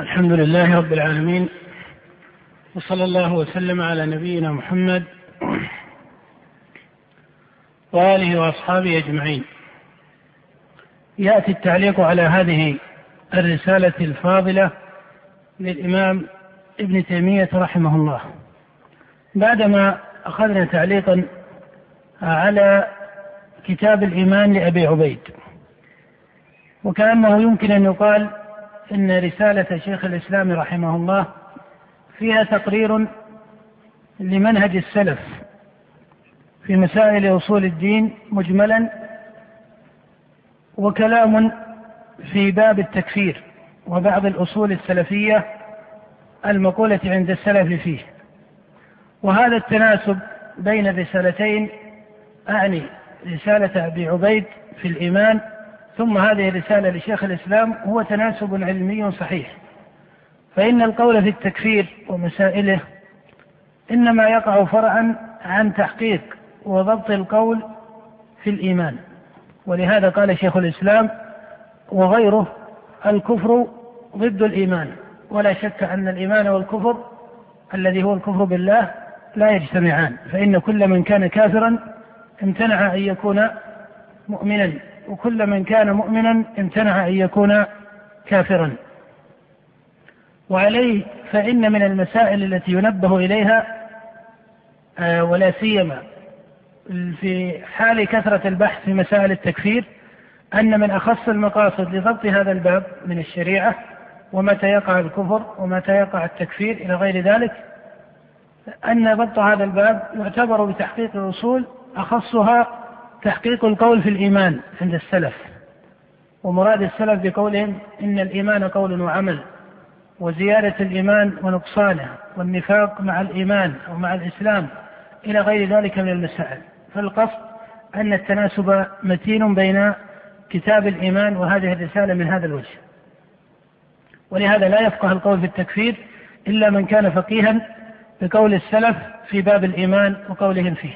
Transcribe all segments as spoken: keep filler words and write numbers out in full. الحمد لله رب العالمين، وصلى الله وسلم على نبينا محمد وآله وأصحابه أجمعين. يأتي التعليق على هذه الرسالة الفاضلة للإمام ابن تيمية رحمه الله، بعدما أخذنا تعليقا على كتاب الإيمان لأبي عبيد. وكأنه يمكن أن يقال إن رسالة شيخ الإسلام رحمه الله فيها تقرير لمنهج السلف في مسائل أصول الدين مجملا، وكلام في باب التكفير وبعض الأصول السلفية المقولة عند السلف فيه. وهذا التناسب بين الرسالتين، أعني رسالة أبي عبيد في الإيمان ثم هذه الرسالة لشيخ الإسلام، هو تناسب علمي صحيح. فإن القول في التكفير ومسائله إنما يقع فرعا عن تحقيق وضبط القول في الإيمان، ولهذا قال شيخ الإسلام وغيره: الكفر ضد الإيمان. ولا شك أن الإيمان والكفر الذي هو الكفر بالله لا يجتمعان، فإن كل من كان كافرا امتنع أن يكون مؤمنا، وكل من كان مؤمنا امتنع أن يكون كافرا. وعليه فإن من المسائل التي ينبه إليها، ولا سيما في حال كثرة البحث في مسائل التكفير، أن من أخص المقاصد لضبط هذا الباب من الشريعة، ومتى يقع الكفر ومتى يقع التكفير إلى غير ذلك، أن ضبط هذا الباب يعتبر بتحقيق الأصول، أخصها تحقيق القول في الإيمان عند السلف. ومراد السلف بقولهم إن الإيمان قول وعمل، وزيادة الإيمان ونقصانه، والنفاق مع الإيمان ومع الإسلام، إلى غير ذلك من المسائل. فالقصد أن التناسب متين بين كتاب الإيمان وهذه الرسالة من هذا الوجه. ولهذا لا يفقه القول في التكفير إلا من كان فقيها بقول السلف في باب الإيمان وقولهم فيه.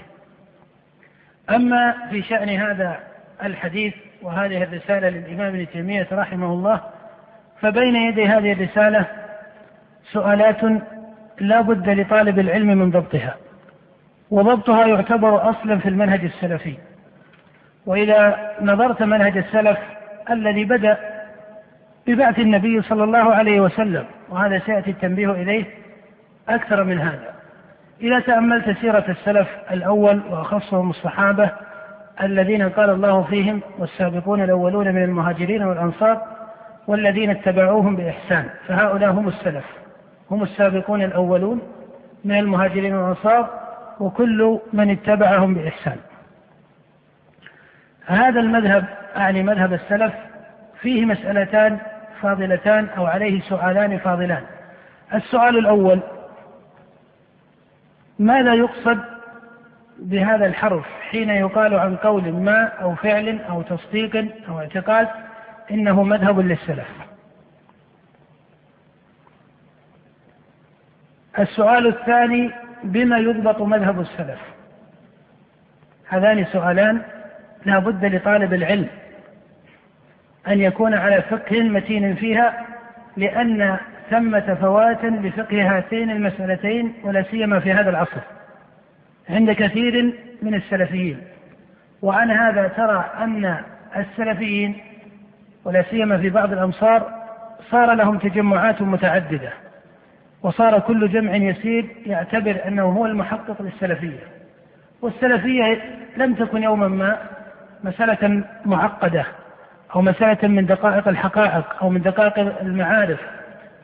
أما في شأن هذا الحديث وهذه الرسالة للإمام ابن تيمية رحمه الله، فبين يدي هذه الرسالة سؤالات لا بد لطالب العلم من ضبطها، وضبطها يعتبر أصلا في المنهج السلفي. وإذا نظرت منهج السلف الذي بدأ ببعث النبي صلى الله عليه وسلم، وهذا سيأتي التنبيه إليه أكثر من هذا، إذا تأملت سيرة السلف الأول وأخصهم الصحابة الذين قال الله فيهم: والسابقون الأولون من المهاجرين والأنصار والذين اتبعوهم بإحسان. فهؤلاء هم السلف، هم السابقون الأولون من المهاجرين والأنصار وكل من اتبعهم بإحسان. هذا المذهب، أعني مذهب السلف، فيه مسألتان فاضلتان، أو عليه سؤالان فاضلان. السؤال الأول: ماذا يقصد بهذا الحرف حين يقال عن قول ما أو فعل أو تصديق أو اعتقاد إنه مذهب للسلف؟ السؤال الثاني: بما يضبط مذهب السلف؟ هذان سؤالان لا بد لطالب العلم أن يكون على فقه متين فيها، لأن ثمة فوات بفقه هاتين المسألتين، ولا سيما في هذا العصر عند كثير من السلفيين. وعن هذا ترى أن السلفيين، ولا سيما في بعض الأمصار، صار لهم تجمعات متعددة، وصار كل جمع يسير يعتبر أنه هو المحقق للسلفية. والسلفية لم تكن يوما ما مسألة معقدة، أو مسألة من دقائق الحقائق، أو من دقائق المعارف،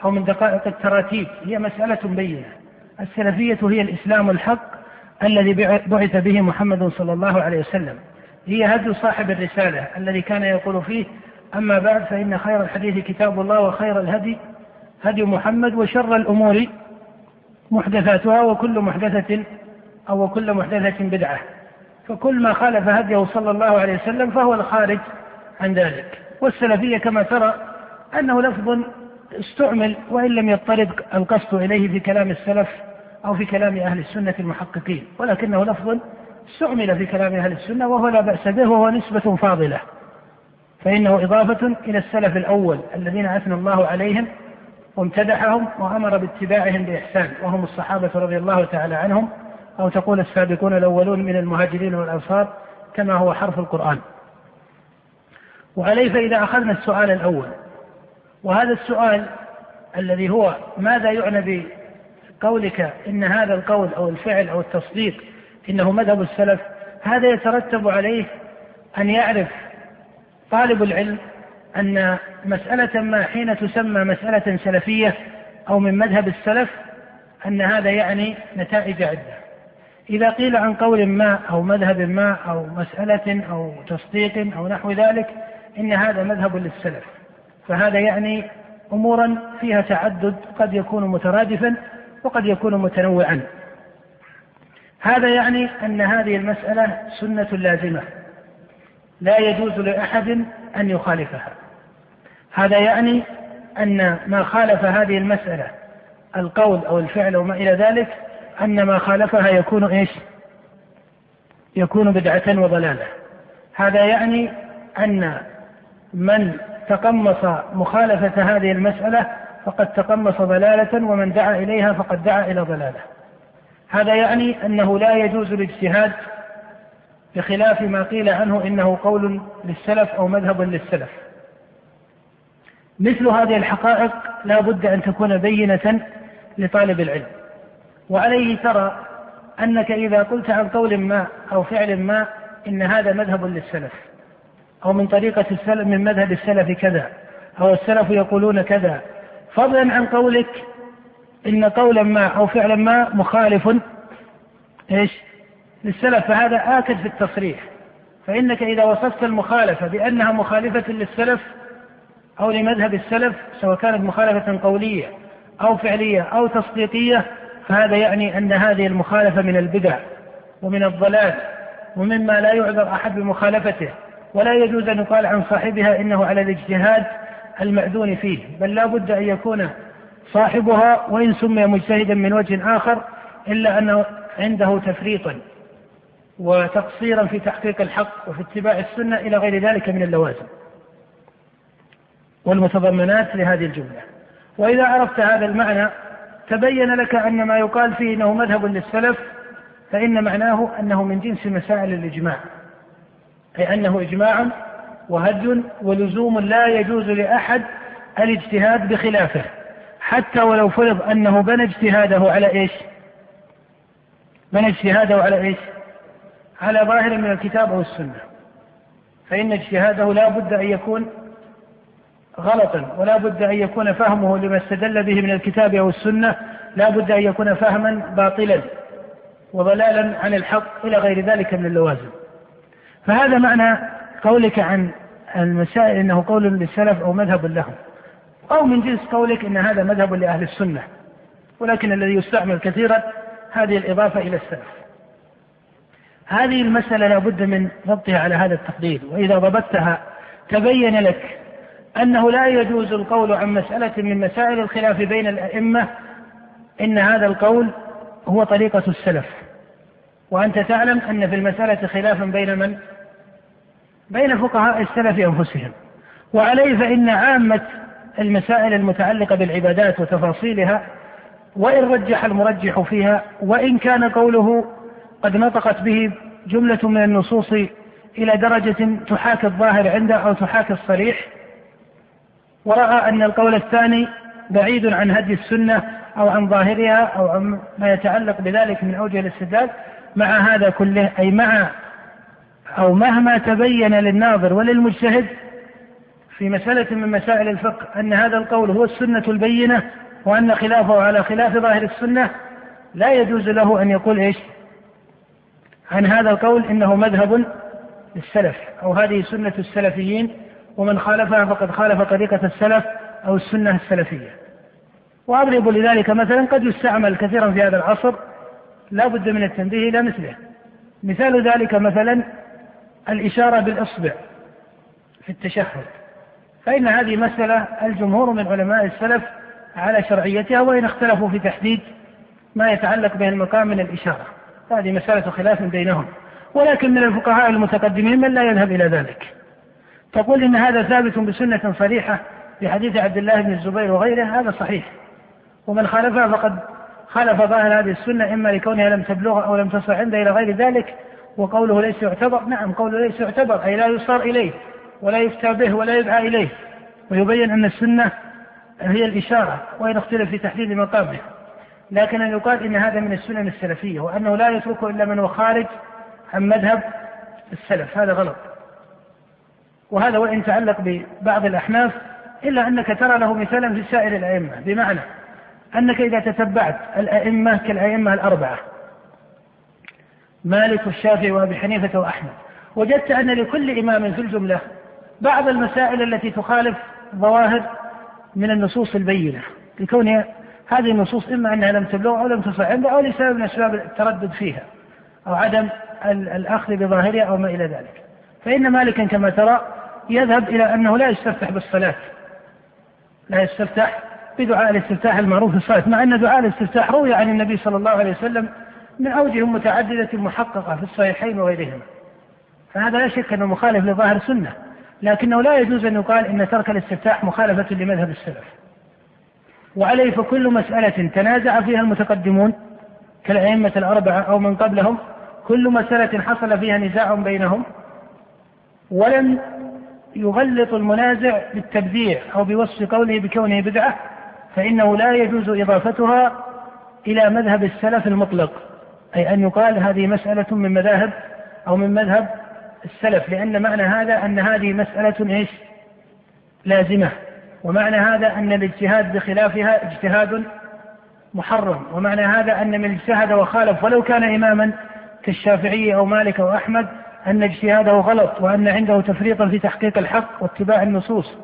أو من دقائق التراتيب، هي مسألة بينة. السلفية هي الإسلام الحق الذي بعث به محمد صلى الله عليه وسلم، هي هدي صاحب الرسالة الذي كان يقول فيه: أما بعد، فإن خير الحديث كتاب الله، وخير الهدي هدي محمد، وشر الأمور محدثاتها، وكل محدثة أو وكل محدثة بدعة. فكل ما خالف هديه صلى الله عليه وسلم فهو الخارج عن ذلك. والسلفية كما ترى أنه لفظ استعمل وإن لم يضطرد القصد إليه في كلام السلف أو في كلام أهل السنة المحققين، ولكنه لفظ استعمل في كلام أهل السنة، وهو لا بأس به، وهو نسبة فاضلة، فإنه إضافة إلى السلف الأول الذين أثنى الله عليهم وامتدحهم وأمر باتباعهم بإحسان، وهم الصحابة رضي الله تعالى عنهم، أو تقول السابقون الأولون من المهاجرين والأنصار كما هو حرف القرآن. وعليه فإذا أخذنا السؤال الأول، وهذا السؤال الذي هو ماذا يعنى بقولك إن هذا القول أو الفعل أو التصديق إنه مذهب السلف، هذا يترتب عليه أن يعرف طالب العلم أن مسألة ما حين تسمى مسألة سلفية أو من مذهب السلف أن هذا يعني نتائج عدة. إذا قيل عن قول ما أو مذهب ما أو مسألة أو تصديق أو نحو ذلك إن هذا مذهب للسلف، فهذا يعني أمورا فيها تعدد، قد يكون مترادفا وقد يكون متنوعا. هذا يعني أن هذه المسألة سنة لازمة لا يجوز لأحد أن يخالفها. هذا يعني أن ما خالف هذه المسألة القول أو الفعل وما إلى ذلك أن ما خالفها يكون إيش؟ يكون بدعة وضلالة. هذا يعني أن من تقمص مخالفة هذه المسألة فقد تقمص ضلالة، ومن دعا إليها فقد دعا إلى ضلالة. هذا يعني أنه لا يجوز الاجتهاد بخلاف ما قيل عنه إنه قول للسلف أو مذهب للسلف. مثل هذه الحقائق لا بد أن تكون بينة لطالب العلم. وعليه ترى أنك إذا قلت عن قول ما أو فعل ما إن هذا مذهب للسلف أو من طريقة السلف من مذهب السلف كذا، أو السلف يقولون كذا، فضلا عن قولك إن قولا ما أو فعلا ما مخالف إيش؟ للسلف، فهذا آكد في التصريح. فإنك إذا وصفت المخالفة بأنها مخالفة للسلف أو لمذهب السلف، سواء كانت مخالفة قولية أو فعلية أو تصديقية، فهذا يعني أن هذه المخالفة من البدع ومن الضلال ومما لا يعذر أحد بمخالفته، ولا يجوز أن يقال عن صاحبها إنه على الاجتهاد المعدون فيه، بل لا بد أن يكون صاحبها وإن سمي مجتهدا من وجه آخر إلا أنه عنده تفريطا وتقصيرا في تحقيق الحق وفي اتباع السنة إلى غير ذلك من اللوازم والمتضمنات لهذه الجملة. وإذا عرفت هذا المعنى تبين لك أن ما يقال فيه أنه مذهب للسلف فإن معناه أنه من جنس مسائل الإجماع، أي أنه إجماع وهدي ولزوم لا يجوز لأحد الاجتهاد بخلافه، حتى ولو فرض أنه بنى اجتهاده على إيش؟ بنى اجتهاده على إيش؟ على ظاهر من الكتاب أو السنة، فإن اجتهاده لا بد أن يكون غلطا، ولا بد أن يكون فهمه لما استدل به من الكتاب أو السنة لا بد أن يكون فهما باطلا وضلالا عن الحق إلى غير ذلك من اللوازم. فهذا معنى قولك عن المسائل إنه قول للسلف أو مذهب لهم، أو من جنس قولك إن هذا مذهب لأهل السنة، ولكن الذي يستعمل كثيرا هذه الإضافة إلى السلف. هذه المسألة لا بد من ضبطها على هذا التقدير، وإذا ضبطتها تبين لك أنه لا يجوز القول عن مسألة من مسائل الخلاف بين الأئمة إن هذا القول هو طريقة السلف، وأنت تعلم أن في المسألة خلافا بين من؟ بين فقهاء السلف أنفسهم. وعليه فإن عامة المسائل المتعلقة بالعبادات وتفاصيلها وإن رجح المرجح فيها، وإن كان قوله قد نطقت به جملة من النصوص إلى درجة تحاكي الظاهر عنده أو تحاكي الصريح، ورأى أن القول الثاني بعيد عن هدي السنة أو عن ظاهرها أو عن ما يتعلق بذلك من أوجه الاستدلال، مع هذا كله أي مع أو مهما تبين للناظر وللمجتهد في مسألة من مسائل الفقه أن هذا القول هو السنة البينة وأن خلافه على خلاف ظاهر السنة، لا يجوز له أن يقول إيش؟ عن هذا القول إنه مذهب للسلف أو هذه سنة السلفيين، ومن خالفها فقد خالف طريقة السلف أو السنة السلفية. وأضرب لذلك مثلا قد يستعمل كثيرا في هذا العصر لا بد من التنبيه إلى مثله. مثال ذلك مثلا الإشارة بالإصبع في التشهد، فإن هذه مسألة الجمهور من علماء السلف على شرعيتها، وإن اختلفوا في تحديد ما يتعلق به المقام من الإشارة، هذه مسألة خلاف بينهم، ولكن من الفقهاء المتقدمين من لا يذهب إلى ذلك، تقول إن هذا ثابت بسنة صريحة في حديث عبد الله بن الزبير وغيره هذا صحيح، ومن خالفها فقد خالف ظاهر هذه السنة إما لكونها لم تبلغ أو لم تصل عنده إلى غير ذلك. وقوله ليس يعتبر، نعم قوله ليس يعتبر أي لا يصار إليه ولا يفتى به ولا يدعى إليه، ويبين أن السنة هي الإشارة وإن اختلف في تحديد مقامه، لكن أن يقال إن هذا من السنن السلفية وأنه لا يتركه إلا من هو خارج عن مذهب السلف، هذا غلط. وهذا وإن تعلق ببعض الأحناف، إلا أنك ترى له مثالا في سائر الأئمة، بمعنى أنك إذا تتبعت الأئمة كالأئمة الأربعة مالك والشافعي وأبي حنيفة وأحمد، وجدت أن لكل إمام في الجملة بعض المسائل التي تخالف ظواهر من النصوص البينة، لكون هذه النصوص إما أنها لم تبلغ أو لم تصل عنده أو لسبب من أسباب التردد فيها أو عدم الأخذ بظاهرها أو ما إلى ذلك. فإن مالكا كما ترى يذهب إلى أنه لا يستفتح بالصلاة، لا يستفتح بدعاء الاستفتاح المعروف في الصلاة، مع أن دعاء الاستفتاح روي عن النبي صلى الله عليه وسلم من أوجه متعددة محققة في الصحيحين وغيرهما، فهذا لا شك أنه مخالف لظاهر سنة، لكنه لا يجوز أن يقال إن ترك الاستفتاح مخالفة لمذهب السلف. وعليه فكل مسألة تنازع فيها المتقدمون كالأئمة الأربعة أو من قبلهم، كل مسألة حصل فيها نزاع بينهم ولم يغلط المنازع بالتبديع أو بوصف قوله بكونه بدعة، فإنه لا يجوز إضافتها إلى مذهب السلف المطلق، أي أن يقال هذه مسألة من مذاهب أو من مذهب السلف، لأن معنى هذا أن هذه مسألة إيش لازمة، ومعنى هذا أن الاجتهاد بخلافها اجتهاد محرم، ومعنى هذا أن من اجتهد وخالف ولو كان إماما كالشافعي أو مالك أو أحمد أن اجتهاده غلط وأن عنده تفريطا في تحقيق الحق واتباع النصوص.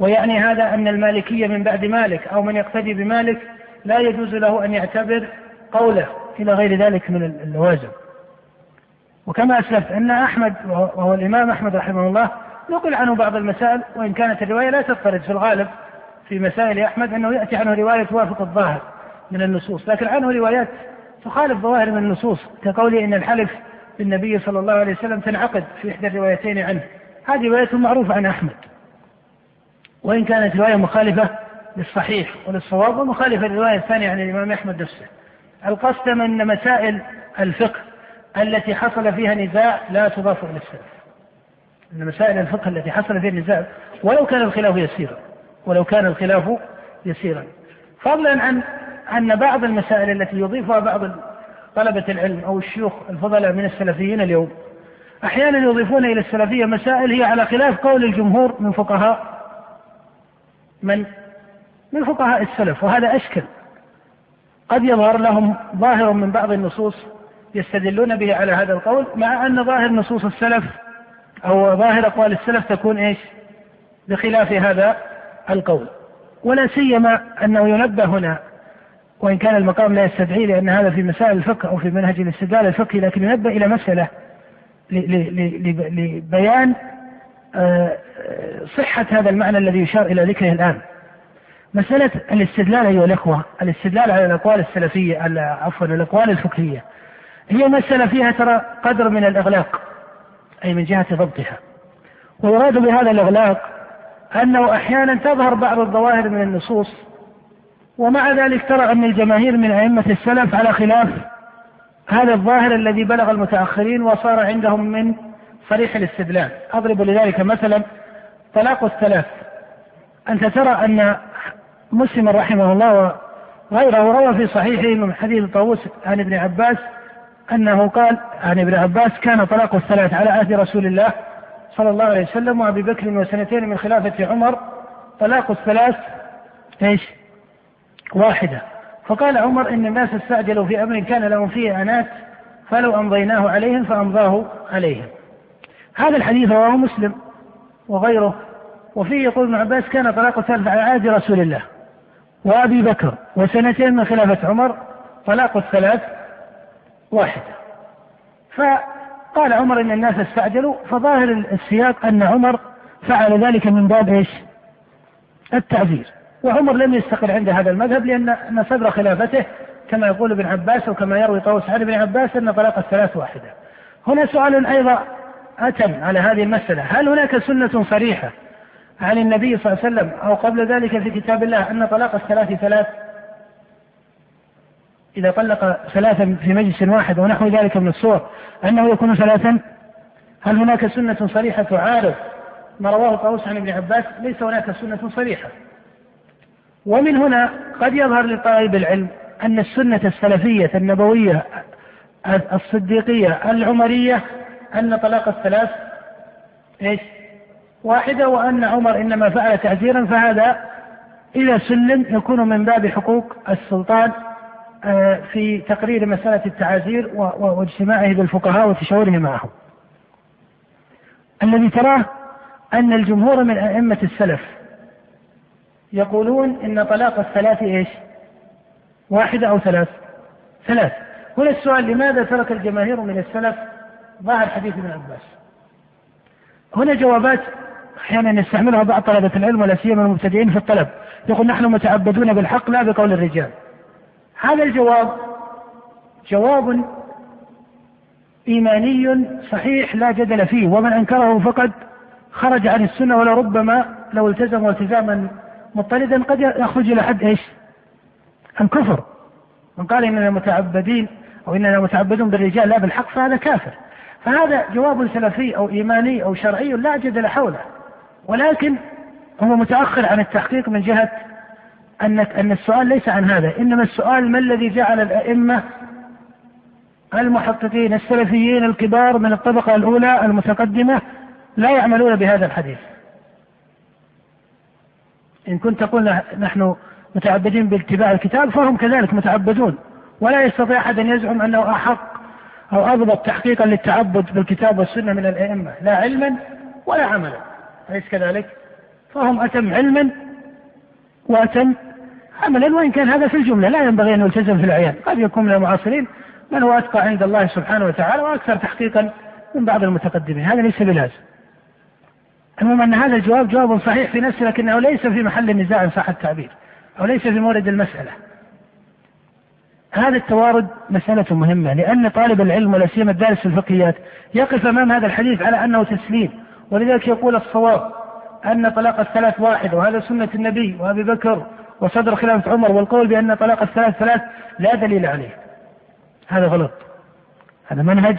ويعني هذا أن المالكية من بعد مالك أو من يقتدي بمالك لا يجوز له أن يعتبر قوله إلى غير ذلك من اللوازم. وكما أسلفت أن أحمد وهو الإمام أحمد رحمه الله نقل عنه بعض المسائل، وإن كانت الرواية لا تضطرد في الغالب في مسائل أحمد أنه يأتي عنه رواية توافق الظاهر من النصوص، لكن عنه روايات تخالف ظواهر من النصوص، كقوله إن الحلف بالنبي صلى الله عليه وسلم تنعقد في إحدى الروايتين عنه، هذه رواية معروفة عن أحمد وإن كانت رواية مخالفة للصحيح وللصواب ومخالفة للرواية الثانية عن الإمام أحمد نفسه. القصد من مسائل الفقه التي حصل فيها نزاع لا تضاف إلى السلف، أن مسائل الفقه التي حصل فيها نزاع ولو كان الخلاف يسيرا، ولو كان الخلاف يسيرا، فضلا عن أن بعض المسائل التي يضيفها بعض طلبة العلم أو الشيوخ الفضلاء من السلفيين اليوم أحيانا يضيفون إلى السلفية مسائل هي على خلاف قول الجمهور من فقهاء من من فقهاء السلف، وهذا أشكل، قد يظهر لهم ظاهر من بعض النصوص يستدلون به على هذا القول، مع أن ظاهر نصوص السلف أو ظاهر أقوال السلف تكون إيش بخلاف هذا القول. ولا سيما أنه ينبه هنا، وإن كان المقام لا يستدعي لأن هذا في مسائل الفقه أو في منهج الاستدلال الفقهي، لكن ينبه إلى مسألة لبيان صحة هذا المعنى الذي يشار إلى ذكره الآن. مسألة الاستدلال أيها الأخوة، الاستدلال على الأقوال السلفية على عفوا الأقوال الفقهية هي مسألة فيها ترى قدر من الإغلاق، أي من جهة ضبطها، ويراد بهذا الإغلاق أنه أحيانا تظهر بعض الظواهر من النصوص ومع ذلك ترى أن الجماهير من أئمة السلف على خلاف هذا الظاهر الذي بلغ المتأخرين وصار عندهم من صريح الاستدلال. أضرب لذلك مثلا طلاق الثلاث، أنت ترى أن مسلم رحمه الله وغيره روى في صحيحه من حديث طاووس عن ابن عباس أنه قال عن ابن عباس كان طلاق الثلاث على عهد رسول الله صلى الله عليه وسلم وأبي بكر وسنتين من خلافة عمر طلاق الثلاث إيش واحدة، فقال عمر إن الناس استعجلوا في أمر كان لهم فيه أنات فلو أمضيناه عليهم فأمضاه عليهم. هذا الحديث رواه مسلم وغيره، وفيه يقول ابن عباس كان طلاق الثالث على عهد رسول الله وأبي بكر وسنتين من خلافة عمر طلاق الثلاث واحدة. فقال عمر إن الناس استعجلوا، فظاهر السياق أن عمر فعل ذلك من باب إيش التعذير، وعمر لم يستقل عند هذا المذهب لأن صدر خلافته كما يقول ابن عباس وكما يروي طاووس عن ابن عباس أن طلاق الثلاث واحدة. هنا سؤال أيضا أتم على هذه المسألة، هل هناك سنة صريحة عن النبي صلى الله عليه وسلم أو قبل ذلك في كتاب الله أن طلاق الثلاث ثلاث، إذا طلق ثلاثا في مجلس واحد ونحو ذلك من الصور أنه يكون ثلاثا؟ هل هناك سنة صريحة تعارض ما رواه طاووس عن ابن عباس؟ ليس هناك سنة صريحة. ومن هنا قد يظهر لطالب العلم أن السنة السلفية النبوية الصديقية العمرية أن طلاق الثلاث إيش؟ واحدة، وأن عمر إنما فعل تعزيرا، فهذا إذا سلم يكون من باب حقوق السلطان في تقرير مسألة التعازير واجتماعه بالفقهاء وتشاوره معهم. الذي تراه أن الجمهور من أئمة السلف يقولون إن طلاق الثلاث إيش؟ واحدة أو ثلاث؟ ثلاث. هنا السؤال: لماذا ترك الجماهير من السلف ظاهر حديث ابن عباس؟ هنا جوابات أحيانا يستعملها بعض طلبة العلم ولا سيما المبتدئين في الطلب، يقول نحن متعبدون بالحق لا بقول الرجال. هذا الجواب جواب إيماني صحيح لا جدل فيه، ومن أنكره فقد خرج عن السنة، ولربما لو التزم التزاما مضطردا قد يخرج إلى حد إيش؟ الكفر. من قال إننا متعبدين أو إننا متعبدون بالرجال لا بالحق فهذا كافر. فهذا جواب سلفي أو إيماني أو شرعي لا جدل حوله، ولكن هو متأخر عن التحقيق من جهة أنك أن السؤال ليس عن هذا، إنما السؤال ما الذي جعل الأئمة المحققين السلفيين الكبار من الطبقة الأولى المتقدمة لا يعملون بهذا الحديث. إن كنت تقول نحن متعبدين باتباع الكتاب فهم كذلك متعبدون، ولا يستطيع أحد أن يزعم أنه أحق أو أضبط تحقيقا للتعبد بالكتاب والسنة من الأئمة لا علما ولا عملا، أليس كذلك؟ فهم أتم علما وأتم عملا، وإن كان هذا في الجملة لا ينبغي أن يلتزم في العيان، قد يكون من المعاصرين من هو أتقى عند الله سبحانه وتعالى وأكثر تحقيقا من بعض المتقدمين، هذا ليس بلازم. المهم أن هذا الجواب جواب صحيح في نفسه، لكنه ليس في محل النزاع صح التعبير، أو ليس في مورد المسألة. هذا التوارد مسألة مهمة، لأن طالب العلم ولا سيما الدارس في الفقهيات يقف أمام هذا الحديث على أنه تسليم، ولذلك يقول الصواب أن طلاق الثلاث واحد، وهذا سنة النبي وأبي بكر وصدر خلافة عمر، والقول بأن طلاق الثلاث ثلاث لا دليل عليه هذا غلط، هذا منهج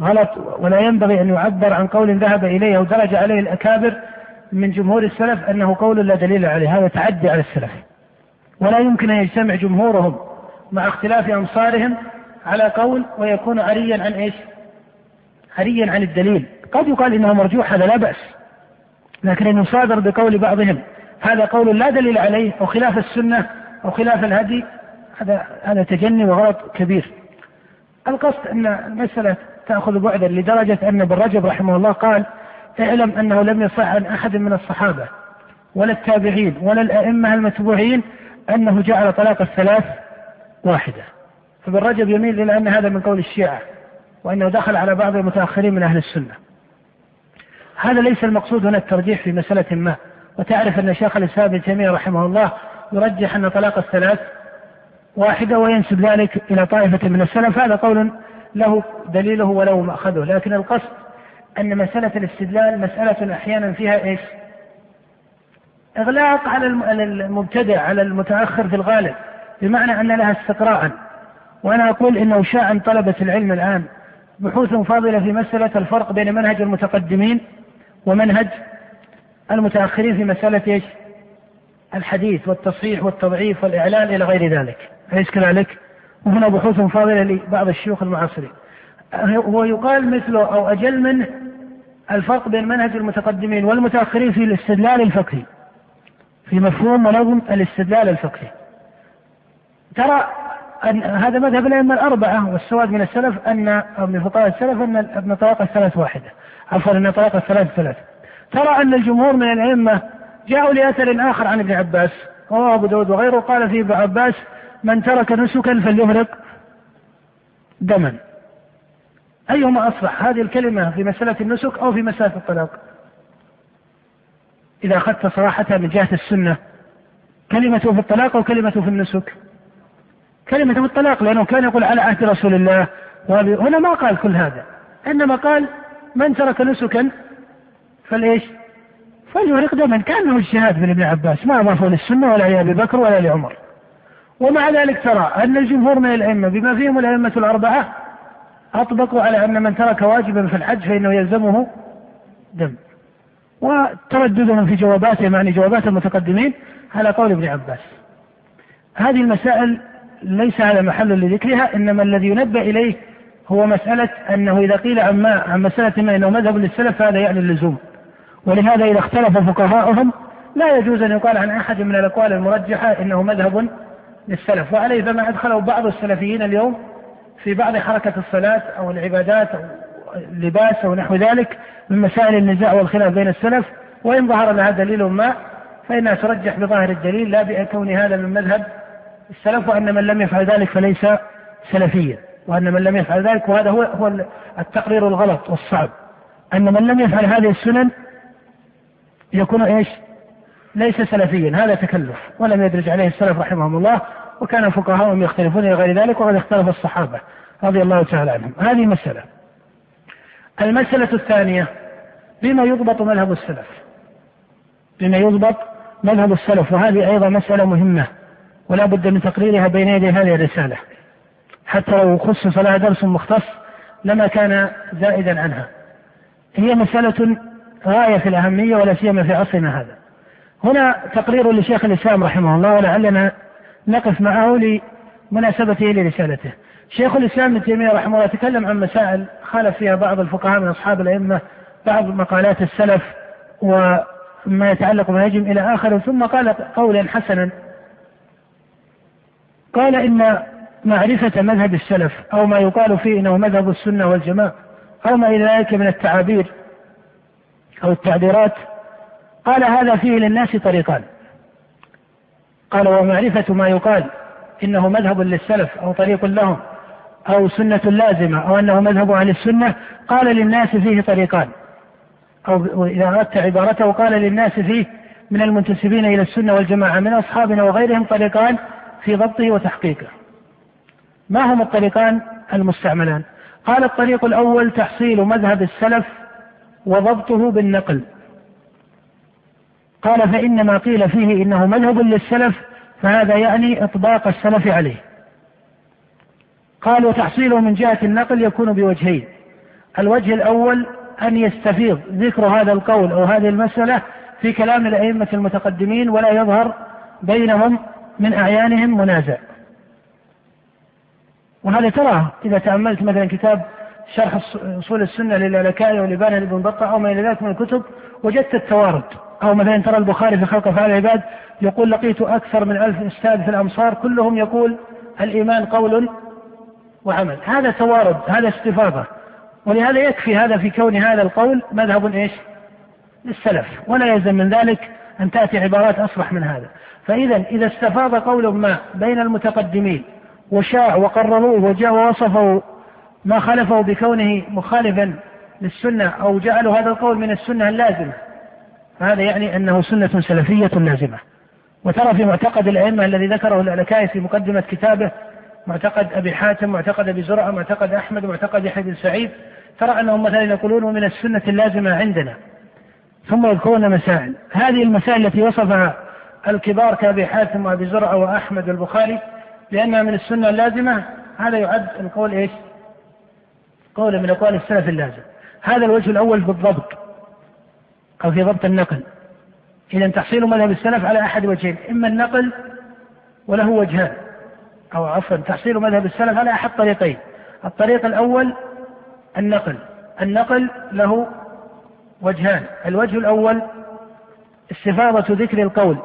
غلط، ولا ينبغي أن يعبر عن قول ذهب إليه ودرج عليه الأكابر من جمهور السلف أنه قول لا دليل عليه، هذا تعدي على السلف، ولا يمكن أن يجتمع جمهورهم مع اختلاف أمصارهم على قول ويكون عريا عن إيش؟ عريا عن الدليل. قد يقال إنه مرجوح هذا لا بأس، لكن أن يصادر بقول بعضهم هذا قول لا دليل عليه أو خلاف السنة أو خلاف الهدي، هذا هذا تجني وغلط كبير. القصد أن المسألة تأخذ بعدا لدرجة أن ابن رجب رحمه الله قال: اعلم أنه لم يصح عن أحد من الصحابة ولا التابعين ولا الأئمة المتبوعين أنه جعل طلاق الثلاث واحدة. فابن رجب يميل إلى أن هذا من قول الشيعة، وأنه دخل على بعض المتأخرين من أهل السنة. هذا ليس المقصود هنا الترجيح في مسألة ما، وتعرف أن شيخ الإسلام ابن تيمية رحمه الله يرجح أن طلاق الثلاث واحدة، وينسب ذلك إلى طائفة من السلف، هذا قول له دليله وله مأخذه. لكن القصد أن مسألة الاستدلال مسألة أحيانا فيها إيش؟ إغلاق على المبتدع على المتأخر في الغالب، بمعنى أن لها استقراء. وأنا أقول إنه شاع طلبة العلم الآن بحوث فاضلة في مسألة الفرق بين منهج المتقدمين ومنهج المتأخرين في مسألة إيش؟ الحديث والتصحيح والتضعيف والإعلان إلى غير ذلك، أليس كذلك؟ وهنا بحوث فاضلة لبعض الشيوخ المعاصرين. ويقال مثله أو أجل منه الفرق بين منهج المتقدمين والمتأخرين في الاستدلال الفقهي، في مفهوم ونظم الاستدلال الفقهي. ترى أن هذا مذهب الأئمة الأربعة والسواد من السلف أن من فقهاء السلف أن طلاق الثلاث واحدة، عفوا أن طلاق الثلاث ثلاث. ترى أن الجمهور من الأئمة جاءوا لأثر آخر عن ابن عباس وهو أبو داود وغيره، قال فيه ابن عباس: من ترك نسكا فليهرق دما. أيهما أصلح، هذه الكلمة في مسألة النسك أو في مسألة الطلاق؟ إذا أخذت صراحتها من جهة السنة كلمته في الطلاق وكلمته في النسك، كلمة في الطلاق لأنه كان يقول على عهد رسول الله، وهنا ما قال كل هذا، إنما قال من ترك نسكا فليش فليحرق دما كأنه اجتهاد من ابن عباس ما أضافه للسنة ولا لأبي بكر ولا لعمر. ومع ذلك ترى أن الجمهور من الأئمة بما فيهم الأئمة الأربعة أطبقوا على أن من ترك واجبا في الحج فإنه يلزمه دم، وترددهم في جواباتهم يعني جوابات المتقدمين على قول ابن عباس. هذه المسائل ليس على محل لذكرها، إنما الذي ينبه إليه هو مسألة أنه إذا قيل عن ما عن مسألة ما أنه مذهب للسلف فهذا يعني اللزوم، ولهذا إذا اختلف فقهاؤهم لا يجوز أن يقال عن أحد من الأقوال المرجحة إنه مذهب للسلف. وعليه فما أدخلوا بعض السلفيين اليوم في بعض حركة الصلاة أو العبادات أو اللباس أو نحو ذلك من مسائل النزاع والخلاف بين السلف، وإن ظهر لها دليل ما فإنها ترجح بظاهر الدليل لا بكون هذا من مذهب السلف، وأن من لم يفعل ذلك فليس سلفيا، وأن من لم يفعل ذلك وهذا هو هو التقرير الغلط والصعب، أن من لم يفعل هذه السنن يكون إيش ليس سلفيا، هذا تكلف ولم يدرج عليه السلف رحمهم الله، وكان فقهاؤهم يختلفون إلى غير ذلك، وقد اختلف الصحابة رضي الله تعالى عنهم. هذه مسألة. المسألة الثانية بما يضبط مذهب السلف، بما يضبط مذهب السلف، وهذه أيضا مسألة مهمة ولا بد من تقريرها بين يدي هذه الرسالة، حتى لو خصص لها درس مختص لما كان زائدا عنها. هي مسألة غاية في الأهمية ولا سيما في عصرنا هذا. هنا تقرير لشيخ الإسلام رحمه الله، ولعلنا نقف معه لمناسبته لرسالته. شيخ الإسلام ابن تيمية رحمه الله تكلم عن مسائل خالف فيها بعض الفقهاء من أصحاب الأئمة بعض مقالات السلف وما يتعلق بهجم إلى آخره، ثم قال قولا حسنا، قال إن معرفة مذهب السلف أو ما يقال فيه إنه مذهب السنة والجماعة أو ما إلى ذلك من التعابير أو التعبيرات، قال هذا فيه للناس طريقان. قال ومعرفة ما يقال إنه مذهب للسلف أو طريق لهم أو سنة لازمة أو أنه مذهب عن السنة، قال للناس فيه طريقان، أو إذا أردت عبارته قال للناس فيه من المنتسبين إلى السنة والجماعة من أصحابنا وغيرهم طريقان في ضبطه وتحقيقه. ما هم الطريقان المستعملان؟ قال الطريق الأول تحصيل مذهب السلف وضبطه بالنقل. قال فإن ما قيل فيه إنه مذهب للسلف فهذا يعني إطباق السلف عليه. قال وتحصيله من جهة النقل يكون بوجهين، الوجه الأول أن يستفيض ذكر هذا القول أو هذه المسألة في كلام الأئمة المتقدمين ولا يظهر بينهم من أعيانهم منازع، وهذا تراه إذا تأملت مثلا كتاب شرح أصول السنة للالكائي ولبانه لابن بطة أو ما إلى ذلك من الكتب وجدت التوارد، أو مثلا ترى البخاري في خلق أفعال العباد يقول لقيت أكثر من ألف أستاذ في الأمصار كلهم يقول الإيمان قول وعمل، هذا توارد، هذا استفاضة، ولهذا يكفي هذا في كون هذا القول مذهب إيش للسلف، ولا يلزم من ذلك أن تأتي عبارات أصرح من هذا. فإذا إذا استفاض قول ما بين المتقدمين وشاع وقرروه وجاء ووصفه ما خالفه بكونه مخالفا للسنة أو جعلوا هذا القول من السنة اللازمة، هذا يعني أنه سنة سلفية لازمة. وترى في معتقد الأئمة الذي ذكره الألكائي في مقدمة كتابه معتقد أبي حاتم، معتقد أبي زرعة، معتقد أحمد، معتقد يحيى بن سعيد، ترى أنهم مثلا يقولون ومن السنة اللازمة عندنا، ثم يذكرون مسائل. هذه المسائل التي وصفها الكبار كأبي حاتم وأبي زرعة وأحمد والبخاري لأنها من السنة اللازمة، هذا يعد القول إيش قول من أقوال السلف اللازم. هذا الوجه الأول بالضبط أو في ضبط النقل. إذا تحصيل مذهب السلف على أحد وجهين، إما النقل وله وجهان، أو عفوا تحصيل مذهب السلف على أحد طريقين. الطريق الأول النقل، النقل له وجهان، الوجه الأول استفاضة ذكر القول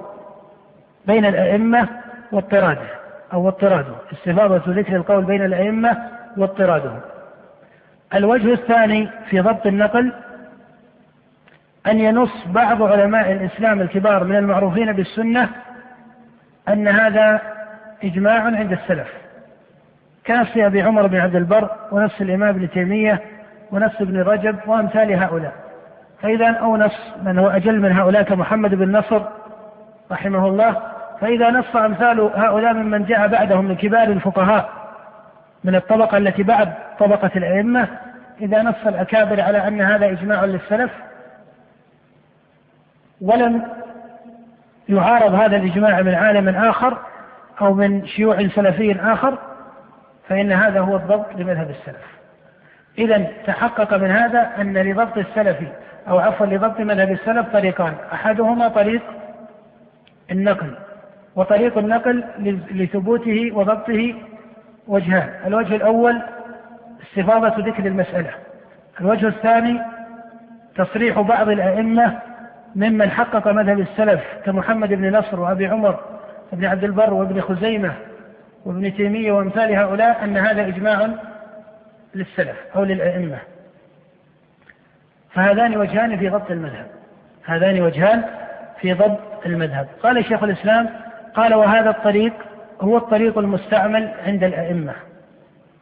بين الأئمة واضطراده أو اضطراده، استفاضة ذكر القول بين الأئمة واضطراده. الوجه الثاني في ضبط النقل أن ينص بعض علماء الإسلام الكبار من المعروفين بالسنة أن هذا إجماع عند السلف، كنص أبي عمر بن عبد البر ونص الإمام ابن تيمية ونص ابن رجب وأمثال هؤلاء. فإذا أو نص من هو أجل من هؤلاء كمحمد بن نصر رحمه الله، فإذا نص أمثال هؤلاء ممن جاء بعدهم من كبار الفقهاء من الطبقة التي بعد طبقة الأئمة، إذا نص الأكابر على أن هذا إجماع للسلف ولم يعارض هذا الإجماع من عالم آخر أو من شيوع سلفي آخر، فإن هذا هو الضبط لمذهب السلف. إذن تحقق من هذا أن لضبط السلفي أو عفوا لضبط مذهب السلف طريقان، أحدهما طريق النقل، وطريق النقل لثبوته وضبطه وجهان، الوجه الأول استفاضة ذكر المسألة، الوجه الثاني تصريح بعض الأئمة ممن حقق مذهب السلف كمحمد بن نصر وأبي عمر وابن عبد البر وابن خزيمة وابن تيمية وأمثال هؤلاء أن هذا إجماع للسلف أو للأئمة. فهذان وجهان في ضبط المذهب، هذان وجهان في ضبط المذهب. قال شيخ الإسلام قال وهذا الطريق هو الطريق المستعمل عند الأئمة،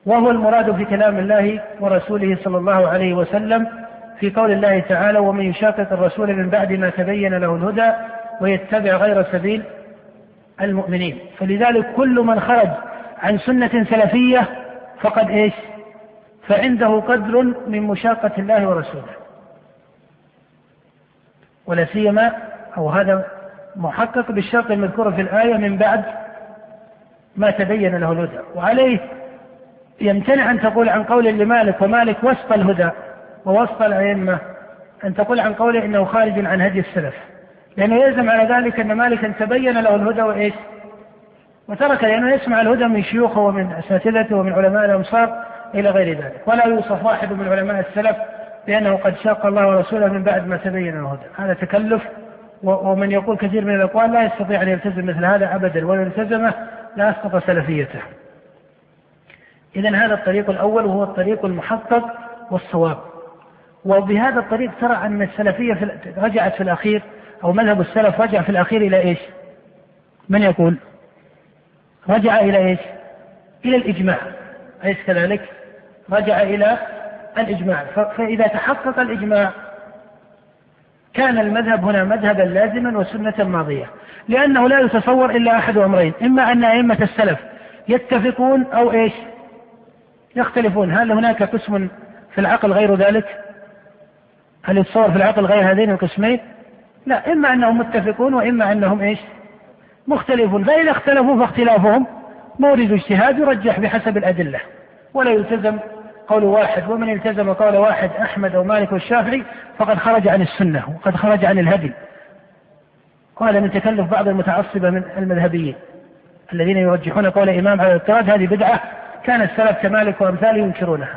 وهو المراد في كلام الله ورسوله صلى الله عليه وسلم في قول الله تعالى ومن يشاقق الرسول من بعد ما تبين له الهدى ويتبع غير سبيل المؤمنين. فلذلك كل من خرج عن سنة سلفية فقد إيش؟ فعنده قدر من مشاقة الله ورسوله، ولا سيما أو هذا محقق بالشرط المذكور في الآية من بعد ما تبين له الهدى. وعليه يمتنع أن تقول عن قول لمالك، ومالك وصف الهدى ووصف الأئمة، أن تقول عن قوله إنه خارج عن هدي السلف، لأنه يلزم على ذلك أن مالك أن تبين له الهدى وإيش وترك، لأنه يسمع الهدى من شيوخه ومن أساتذته ومن علماء الأمصار إلى غير ذلك. ولا يوصف واحد من علماء السلف بأنه قد شاق الله ورسوله من بعد ما تبين الهدى، هذا تكلف، ومن يقول كثير من الأقوال لا يستطيع أن يلتزم مثل هذا أبدا، ولو التزمه لا أسقط سلفيته. إذن هذا الطريق الأول وهو الطريق المحقق والصواب، وبهذا الطريق ترى أن السلفية رجعت في الأخير أو مذهب السلف رجع في الأخير إلى إيش؟ من يقول رجع إلى إيش؟ إلى الإجماع، أليس كذلك؟ رجع إلى الإجماع. فإذا تحقق الإجماع كان المذهب هنا مذهبا لازما وسنة ماضية، لأنه لا يتصور إلا أحد أمرين، إما أن أئمة السلف يتفقون أو إيش؟ يختلفون. هل هناك قسم في العقل غير ذلك؟ هل يتصور في العقل غير هذين القسمين؟ لا، إما أنهم متفقون وإما أنهم إيش؟ مختلفون. فإذا اختلفوا فاختلافهم مورد اجتهاد يرجح بحسب الأدلة، ولا يلتزم قول واحد، ومن التزم قول واحد أحمد ومالك والشافعي فقد خرج عن السنة وقد خرج عن الهدي. وهذا من تكلف بعض المتعصبة من المذهبيين الذين يرجحون قول إمام على الاضطراد، هذه بدعة كان السلف كمالك وأمثاله ينكرونها،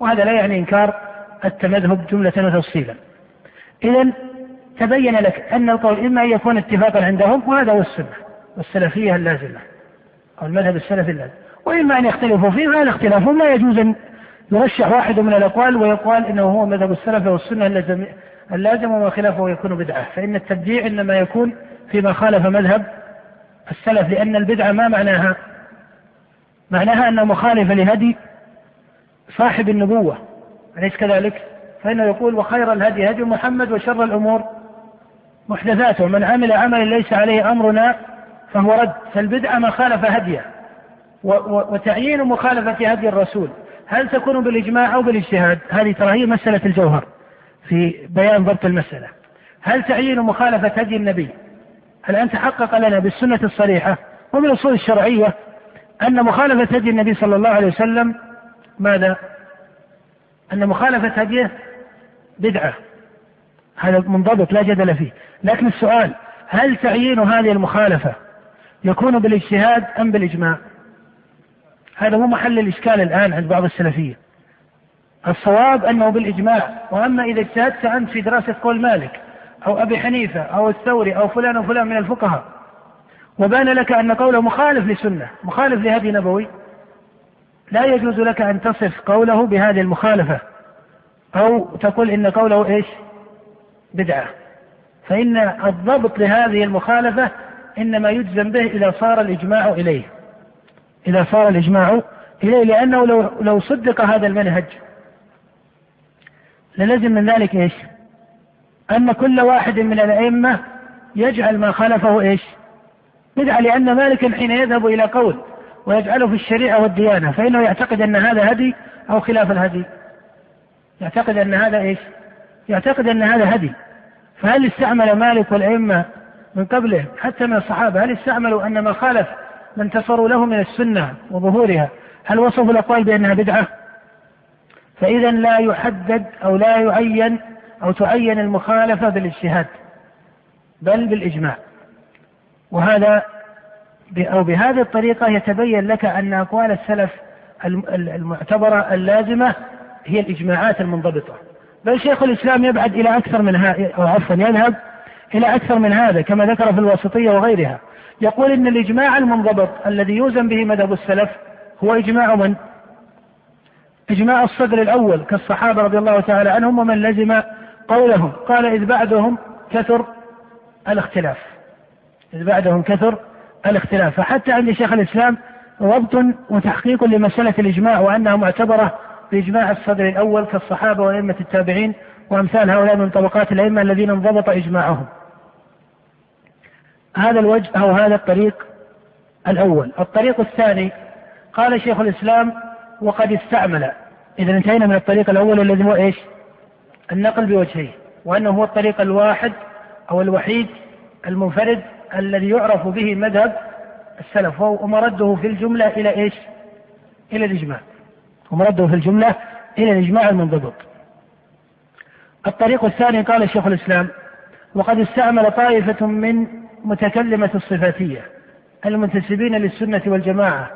وهذا لا يعني إنكار التمذهب جملة وتفصيلا. إذن تبين لك أن القول إما يكون اتفاقا عندهم، وهذا هو السنة والسلفية اللازمة أو المذهب السلفي اللازم، وإما أن يختلفوا فيه، وهذا الاختلاف لا يجوز أن يرشح واحد من الأقوال ويقال إنه هو مذهب السلف والسنة اللازم وما خلافه يكون بدعة، فإن التبديع إنما يكون فيما خالف مذهب السلف، لأن البدعة ما معناها؟ معناها أنه مخالف لهدي صاحب النبوة، أليس كذلك؟ فإنه يقول وخير الهدي هدي محمد وشر الأمور محدثاته، من عمل عمل ليس عليه أمرنا فهو رد. فالبدعة ما خالف هديه، وتعيين مخالفة هدي الرسول هل تكون بالإجماع أو بالاجتهاد؟ هذه ترى هي مسألة الجوهر في بيان ضبط المسألة. هل تعيين مخالفة هدي النبي الآن تحقق لنا بالسنة الصريحة ومن الأصول الشرعية أن مخالفة هدي النبي صلى الله عليه وسلم ماذا؟ أن مخالفة هديه بدعة، هذا منضبط لا جدل فيه. لكن السؤال هل تعيين هذه المخالفة يكون بالاجتهاد أم بالإجماع؟ هذا هو محل الإشكال الآن عند بعض السلفية. الصواب أنه بالإجماع، وأما إذا اجتهدت أنت في دراسة قول مالك أو أبي حنيفة أو الثوري أو فلان وفلان من الفقهاء وبان لك أن قوله مخالف لسنة مخالف لهدي نبوي، لا يجوز لك أن تصف قوله بهذه المخالفة أو تقول إن قوله إيش؟ بدعة. فإن الضبط لهذه المخالفة إنما يجزم به إذا صار الإجماع إليه، إذا صار الإجماع إليه، لأنه لو, لو صدق هذا المنهج للزم من ذلك إيش؟ أن كل واحد من الأئمة يجعل ما خالفه إيش؟ بدعة، لأن مالك حين يذهب إلى قول ويجعله في الشريعة والديانة فإنه يعتقد أن هذا هدي أو خلاف الهدي، يعتقد أن هذا إيش؟ يعتقد أن هذا هدي، فهل استعمل مالك والأئمة من قبله حتى من الصحابة، هل استعملوا أن ما خالف ما انتصروا له من السنة وظهورها هل وصفوا الأقوال بأنها بدعة؟ فإذا لا يحدد أو لا يعين أو تعين المخالفة بالاجتهاد بل بالإجماع. وهذا أو بهذه الطريقة يتبين لك أن أقوال السلف المعتبرة اللازمة هي الإجماعات المنضبطة. بل شيخ الإسلام يبعد إلى أكثر من ها أو عفوا يذهب إلى أكثر من هذا كما ذكر في الواسطية وغيرها، يقول إن الإجماع المنضبط الذي يوزن به مذهب السلف هو إجماع من؟ إجماع الصدر الأول كالصحابة رضي الله تعالى عنهم ومن لزم قولهم. قال إذ بعدهم كثر الاختلاف، إذ بعدهم كثر الاختلاف. فحتى عند شيخ الإسلام ربط وتحقيق لمسألة الإجماع وأنها معتبرة بإجماع الصدر الأول كالصحابة وأئمة التابعين وأمثال هؤلاء من طبقات الأئمة الذين انضبط إجماعهم. هذا الوجه أو هذا الطريق الأول. الطريق الثاني قال شيخ الإسلام وقد استعمل، إذا انتهينا من الطريق الأول الذي هو إيش؟ النقل بوجهه، وأنه هو الطريق الواحد أو الوحيد المنفرد الذي يعرف به مذهب السلف، ومرده في الجملة إلى إيش؟ إلى الإجماع، ومرده في الجملة إلى الإجماع المنضبط. الطريق الثاني قال شيخ الإسلام وقد استعمل طائفة من متكلمة الصفاتية المنتسبين للسنة والجماعة،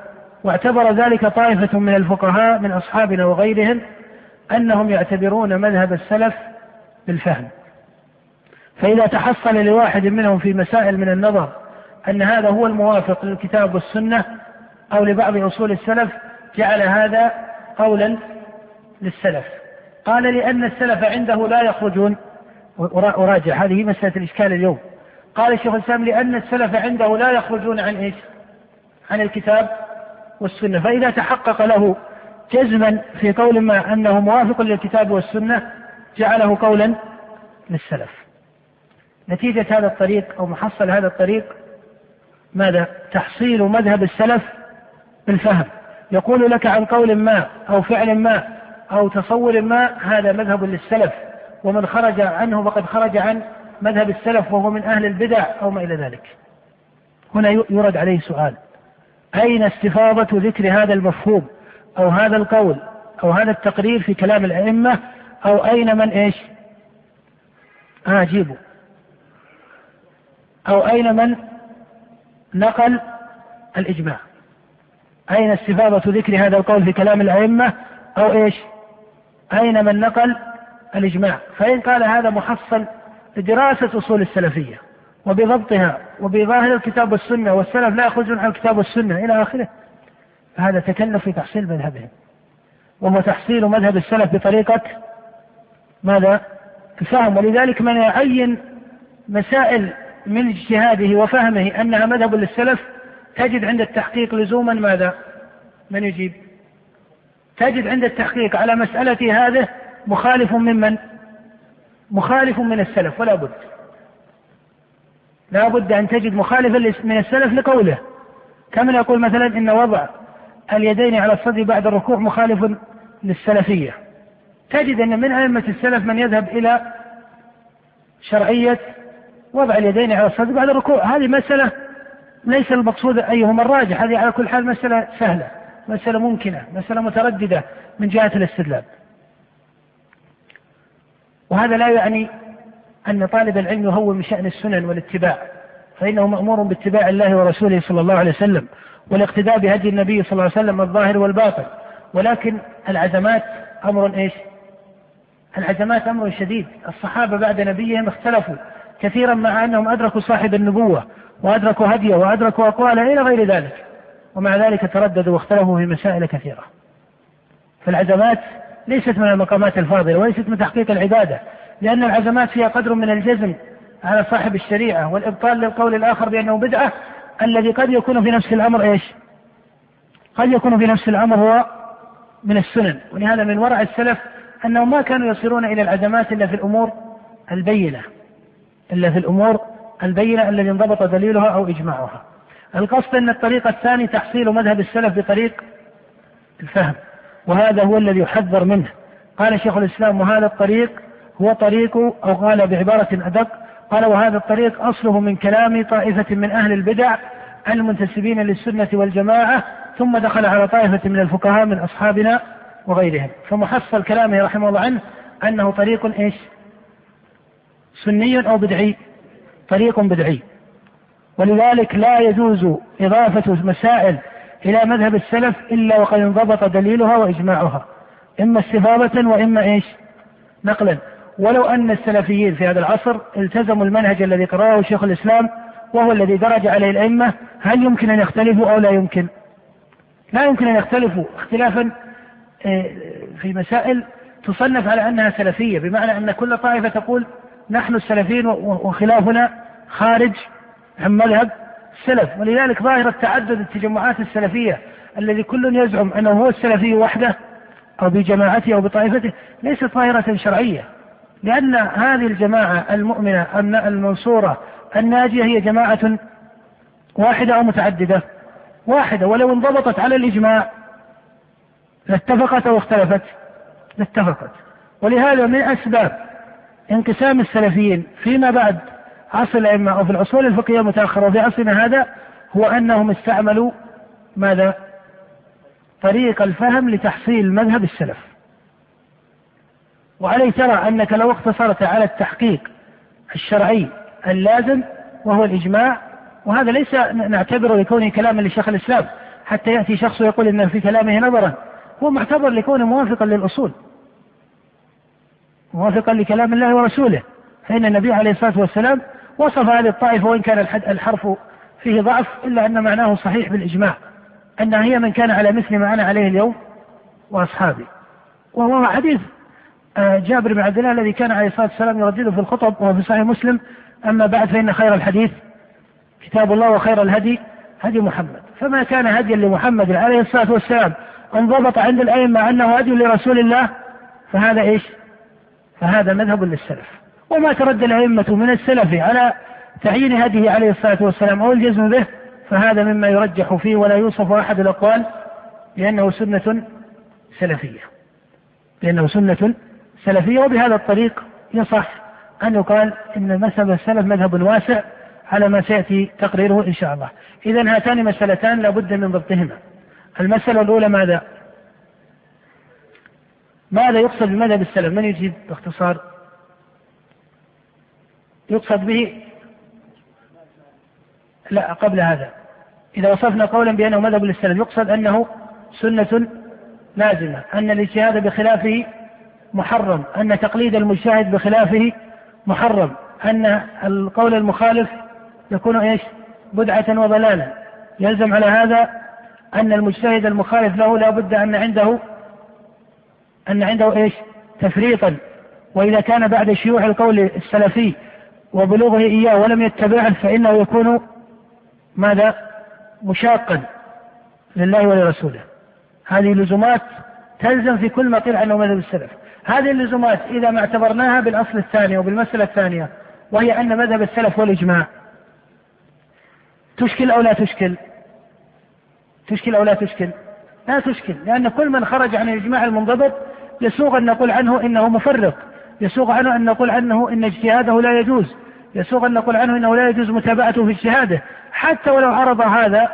واعتبر ذلك طائفة من الفقهاء من أصحابنا وغيرهم أنهم يعتبرون مذهب السلف بالفهم، فإذا تحصل لواحد منهم في مسائل من النظر أن هذا هو الموافق للكتاب والسنة أو لبعض أصول السلف جعل هذا قولا للسلف. قال لأن السلف عنده لا يخرجون، وراجع هذه مسألة الإشكال اليوم. قال الشيخ الإسلام لأن السلف عنده لا يخرجون عن إيش؟ عن الكتاب والسنة، فإذا تحقق له جزما في قول ما أنه موافق للكتاب والسنة جعله قولا للسلف. نتيجة هذا الطريق أو محصل هذا الطريق ماذا؟ تحصيل مذهب السلف بالفهم. يقول لك عن قول ما أو فعل ما أو تصور ما هذا مذهب للسلف، ومن خرج عنه فقد خرج عن مذهب السلف وهو من أهل البدع أو ما إلى ذلك. هنا يرد عليه سؤال: أين استفاضة ذكر هذا المفهوم أو هذا القول أو هذا التقرير في كلام الأئمة؟ أو أين من إيش أجيبه أو أين من نقل الإجماع؟ أين استفاضة ذكر هذا القول في كلام الأئمة أو إيش أين من نقل الإجماع؟ فإن قال هذا محصل دراسة أصول السلفية وبضبطها وبظاهر الكتاب والسنة والسلف لا يخرجون عن الكتاب والسنة إلى آخره، فهذا تكلف في تحصيل مذهبهم، وهو تحصيل مذهب السلف بطريقة ماذا؟ الفهم. ولذلك من يعين مسائل من اجتهاده وفهمه أنها مذهب للسلف تجد عند التحقيق لزوما ماذا؟ من يجيب؟ تجد عند التحقيق على مسألة هذا مخالف من من؟ مخالف من السلف. ولا بد لا بد أن تجد مخالفا من السلف لقوله، كمن يقول مثلا إن وضع اليدين على الصدر بعد الركوع مخالف للسلفية. تجد أن من أئمة السلف من يذهب إلى شرعية وضع اليدين على الصدر بعد الركوع. هذه مسألة ليس المقصود أيهما الراجح، هذه على كل حال مسألة سهلة، مسألة ممكنة، مسألة مترددة من جهة الاستدلال. وهذا لا يعني أن طالب العلم يهون من شأن السنن والاتباع، فإنه مأمور باتباع الله ورسوله صلى الله عليه وسلم والاقتداء بهدي النبي صلى الله عليه وسلم الظاهر والباطن، ولكن العزمات أمر إيش؟ العزمات أمر شديد. الصحابة بعد نبيهم اختلفوا كثيرا مع أنهم أدركوا صاحب النبوة وأدركوا هديه وأدركوا أقواله إلى غير ذلك، ومع ذلك ترددوا واختلفوا في مسائل كثيرة. فالعزمات ليست من المقامات الفاضلة وليست من تحقيق العبادة، لأن العزمات فيها قدر من الجزم على صاحب الشريعة والإبطال للقول الآخر بأنه بدعة، الذي قد يكون في نفس الأمر إيش؟ قد يكون في نفس الأمر هو من السنن. ولهذا من ورع السلف أنهم ما كانوا يصيرون إلى العزمات إلا في الأمور البينة، إلا في الأمور البينة الذي انضبط دليلها أو إجماعها. القصد أن الطريق الثاني تحصيل مذهب السلف بطريق الفهم، وهذا هو الذي يحذر منه. قال شيخ الإسلام وهذا الطريق هو طريق، أو قال بعبارة أدق قال وهذا الطريق أصله من كلام طائفة من أهل البدع المنتسبين للسنة والجماعة، ثم دخل على طائفة من الفقهاء من أصحابنا وغيرهم. فمحصل كلامه رحمه الله عنه أنه طريق إيش؟ سني أو بدعي؟ طريق بدعي. ولذلك لا يجوز إضافة مسائل إلى مذهب السلف إلا وقد انضبط دليلها وإجماعها، إما استفاضة وإما إيش؟ نقلا. ولو أن السلفيين في هذا العصر التزموا المنهج الذي قرأه شيخ الإسلام وهو الذي درج عليه الأئمة، هل يمكن أن يختلفوا أو لا يمكن؟ لا يمكن أن يختلفوا اختلافا في مسائل تصنف على أنها سلفية، بمعنى أن كل طائفة تقول نحن السلفيين وخلافنا خارج عن مذهب السلف. ولذلك ظاهرة تعدد التجمعات السلفية الذي كل يزعم أنه هو السلفي وحده أو بجماعته أو بطائفته ليست ظاهرة شرعية، لأن هذه الجماعة المؤمنة المنصورة الناجية هي جماعة واحدة أو متعددة؟ واحدة. ولو انضبطت على الإجماع لاتفقت أو اختلفت؟ لاتفقت. ولهذا من أسباب انقسام السلفيين فيما بعد عصر الأئمة أو في العصور الفقهية المتأخرة وفي عصرنا هذا هو أنهم استعملوا ماذا؟ طريق الفهم لتحصيل مذهب السلف. وعليه ترى أنك لو اقتصرت على التحقيق الشرعي اللازم وهو الإجماع، وهذا ليس نعتبره لكونه كلاما لشيخ الإسلام حتى يأتي شخص يقول إن في كلامه نظرا، هو معتبر لكونه موافقا للأصول، موافقا لكلام الله ورسوله، فإن النبي عليه الصلاة والسلام وصف هذه الطائفة وإن كان الحرف فيه ضعف إلا أن معناه صحيح بالإجماع، أنها هي من كان على مثل ما أنا عليه اليوم وأصحابي. وهو حديث جابر بن عبد الله الذي كان عليه الصلاة والسلام يردده في الخطب وفي صحيح مسلم: أما بعد فإن خير الحديث كتاب الله وخير الهدي هدي محمد. فما كان هديا لمحمد عليه الصلاة والسلام انضبط عند الأئمة أنه هدي لرسول الله فهذا إيش؟ فهذا مذهب للسلف. وما ترد الأئمة من السلف على تعيين هديه عليه الصلاة والسلام أو الجزم به فهذا مما يرجح فيه ولا يوصف أحد الأقوال لأنه سنة سلفية، لأنه سنة سلفية. وبهذا الطريق يصح أن يقال إن مذهب السلف مذهب واسع على ما سيأتي تقريره إن شاء الله. إذن هاتان مسألتان لابد من ضبطهما. المسألة الأولى ماذا؟ ماذا يقصد بمذهب السلف؟ من يجيب باختصار؟ يقصد به لا قبل هذا. إذا وصفنا قولا بأنه مذهب للسلف يقصد أنه سنة لازمة، أن الاجتهاد بخلافه محرم، أن تقليد المجتهد بخلافه محرم، أن القول المخالف يكون إيش؟ بدعة وضلالة. يلزم على هذا أن المجتهد المخالف له لا بد أن عنده أن عنده إيش؟ تفريطا. وإذا كان بعد شيوع القول السلفي وبلوغه إياه ولم يتبعه فإنه يكون ماذا؟ مشاقا لله ولرسوله. هذه اللزومات تلزم في كل ما قيل عنه مذهب السلف. هذه اللزومات إذا ما اعتبرناها بالأصل الثاني وبالمسألة الثانية وهي أن مذهب السلف والإجماع تشكل أو لا تشكل؟ تشكل أو لا تشكل؟ لا تشكل، لأن كل من خرج عن الإجماع المنضبط يسوغ أن نقول عنه إنه مفرق، يسوغ عنه أن نقول عنه إن اجتهاده لا يجوز، يسوغ أن نقول عنه إنه لا يجوز متابعته في اجتهاده، حتى ولو عرض هذا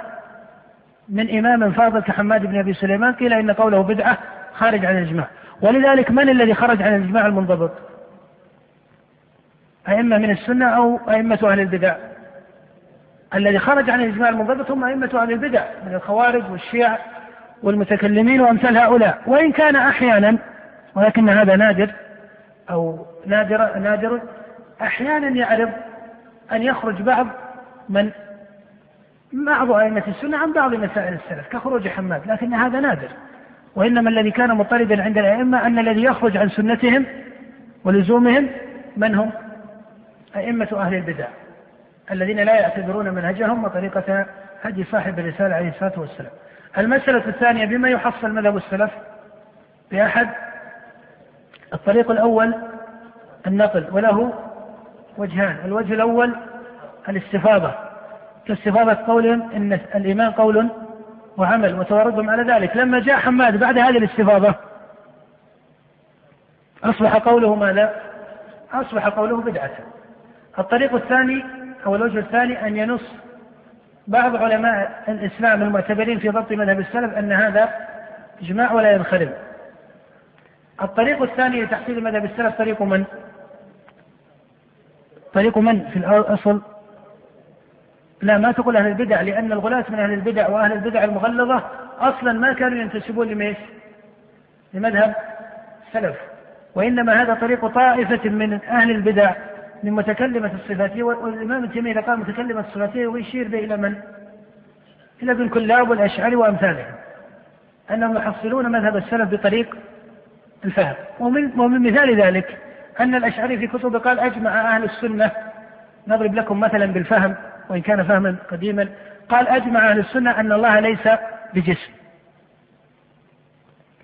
من إمام فاضل كحماد بن أبي سليمان قيل إن قوله بدعة خارج عن الإجماع. ولذلك من الذي خرج عن الإجماع المنضبط؟ أئمة من السنة أو أئمة أهل البدع؟ الذي خرج عن الإجماع المنضبط هم أئمة أهل البدع من الخوارج والشيعة والمتكلمين وأمثال هؤلاء، وإن كان أحيانا، ولكن هذا نادر أو نادر نادر أحيانا يعرض أن يخرج بعض من بعض أئمة السنة عن بعض مسائل السلف كخروج حماد، لكن هذا نادر. وإنما الذي كان مطردا عند الأئمة أن الذي يخرج عن سنتهم ولزومهم من هم؟ أئمة أهل البدع الذين لا يعتبرون منهجهم وطريقة هدي صاحب الرسالة عليه الصلاة والسلام. المسألة الثانية بما يحصل مذهب السلف بأحد الطريق. الأول النقل، وله وجهان: الوجه الأول الاستفاضة، كاستفاضة قولهم إن الإيمان قول وعمل وتواردهم على ذلك. لما جاء حماد بعد هذه الاستفاضة أصبح قوله ماذا؟ أصبح قوله بدعة. الطريق الثاني أو الوجه الثاني أن ينص بعض علماء الإسلام المعتبرين في ضبط مذهب السلف أن هذا إجماع ولا ينخرم. الطريق الثاني لتحصيل مذهب السلف طريق من؟ طريق من في الأصل؟ لا، ما تقول أهل البدع، لأن الغلاة من أهل البدع وأهل البدع المغلظة أصلا ما كانوا ينتسبون لماذا؟ لمذهب السلف، وإنما هذا طريق طائفة من أهل البدع من متكلمة الصفاتية. والإمام ابن تيمية قال متكلمة الصفاتية ويشير به إلى من؟ إلى ابن كلاب والأشعري وأمثالهم، أنهم يحصلون مذهب السلف بطريق الفهم. ومن, ومن مثال ذلك أن الأشعري في كتبه قال أجمع أهل السنة، نضرب لكم مثلا بالفهم وإن كان فهما قديما، قال أجمع أهل السنة أن الله ليس بجسم.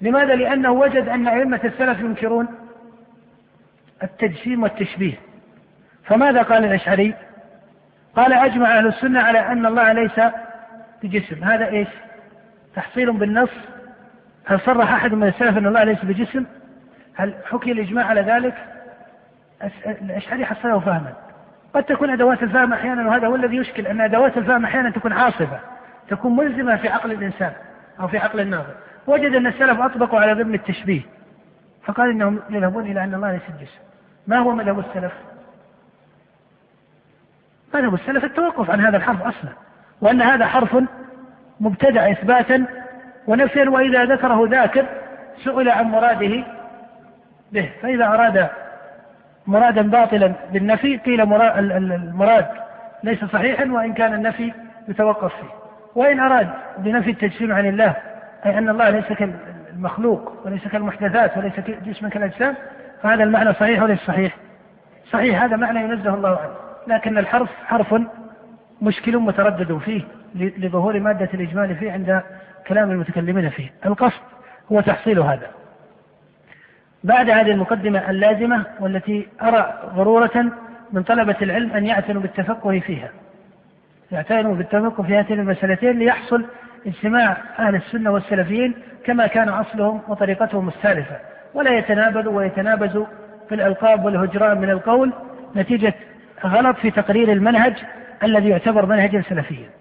لماذا؟ لأنه وجد أن أئمة السلف ينكرون التجسيم والتشبيه، فماذا قال الأشعري؟ قال أجمع أهل السنة على أن الله ليس بجسم. هذا إيش؟ تحصيل بالنص. هل صرح أحد من السلف أن الله ليس بجسم؟ هل حكي الإجماع على ذلك؟ الأشعري حصله فهما. قد تكون أدوات الفهم أحيانا، وهذا هو الذي يشكل، أن أدوات الفهم أحيانا تكون عاصفة، تكون ملزمة في عقل الإنسان أو في عقل الناظر. وجد أن السلف أطبقوا على ضمن التشبيه، فقال إنهم يذهبون إلى أن الله ليس بجسم. ما هو مذهب السلف؟ مذهب السلف التوقف عن هذا الحرف أصلا، وأن هذا حرف مبتدع إثباتا ونفسا، وإذا ذكره ذاكر سئل عن مراده به، فإذا أراد مرادا باطلا بالنفي قيل المراد ليس صحيحا وإن كان النفي يتوقف فيه. وإن أراد بنفي التجسيم عن الله، أي أن الله ليس كالمخلوق وليس كالمحدثات وليس جسما كالأجسام، فهذا المعنى صحيح وليس صحيح صحيح، هذا معنى ينزه الله عنه، لكن الحرف حرف مشكل متردد فيه لظهور مادة الإجمال فيه عند كلام المتكلمين فيه. القصد هو تحصيل هذا. بعد هذه المقدمة اللازمة والتي أرى ضرورة من طلبة العلم أن يعتنوا بالتفقه فيها، يعتنوا بالتفقه في هاتين المسألتين ليحصل اجتماع أهل السنة والسلفيين كما كان أصلهم وطريقتهم السالفة، ولا يتنابذوا ويتنابزوا في الألقاب والهجران من القول نتيجة غلط في تقرير المنهج الذي يعتبر منهجا سلفيا.